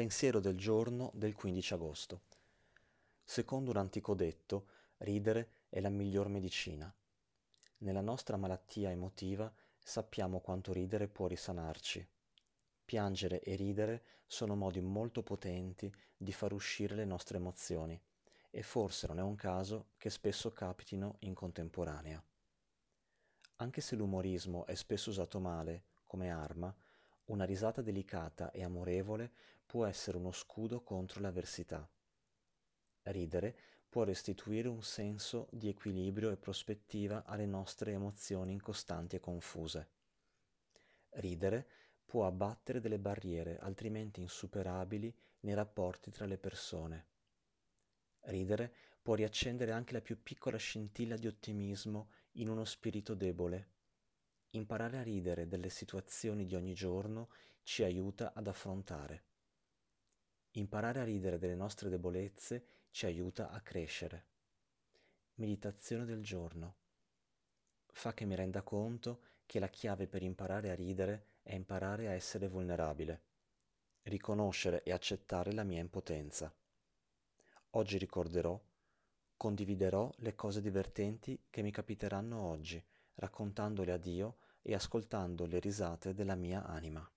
Pensiero del giorno del 15 agosto. Secondo un antico detto, ridere è la miglior medicina. Nella nostra malattia emotiva sappiamo quanto ridere può risanarci. Piangere e ridere sono modi molto potenti di far uscire le nostre emozioni, e forse non è un caso che spesso capitino in contemporanea. Anche se l'umorismo è spesso usato male, come arma, una risata delicata e amorevole può essere uno scudo contro l'avversità. Ridere può restituire un senso di equilibrio e prospettiva alle nostre emozioni incostanti e confuse. Ridere può abbattere delle barriere altrimenti insuperabili nei rapporti tra le persone. Ridere può riaccendere anche la più piccola scintilla di ottimismo in uno spirito debole. Imparare a ridere delle situazioni di ogni giorno ci aiuta ad affrontare. Imparare a ridere delle nostre debolezze ci aiuta a crescere. Meditazione del giorno. Fa che mi renda conto che la chiave per imparare a ridere è imparare a essere vulnerabile, riconoscere e accettare la mia impotenza. Oggi ricorderò, condividerò le cose divertenti che mi capiteranno oggi, raccontandole a Dio e ascoltando le risate della mia anima.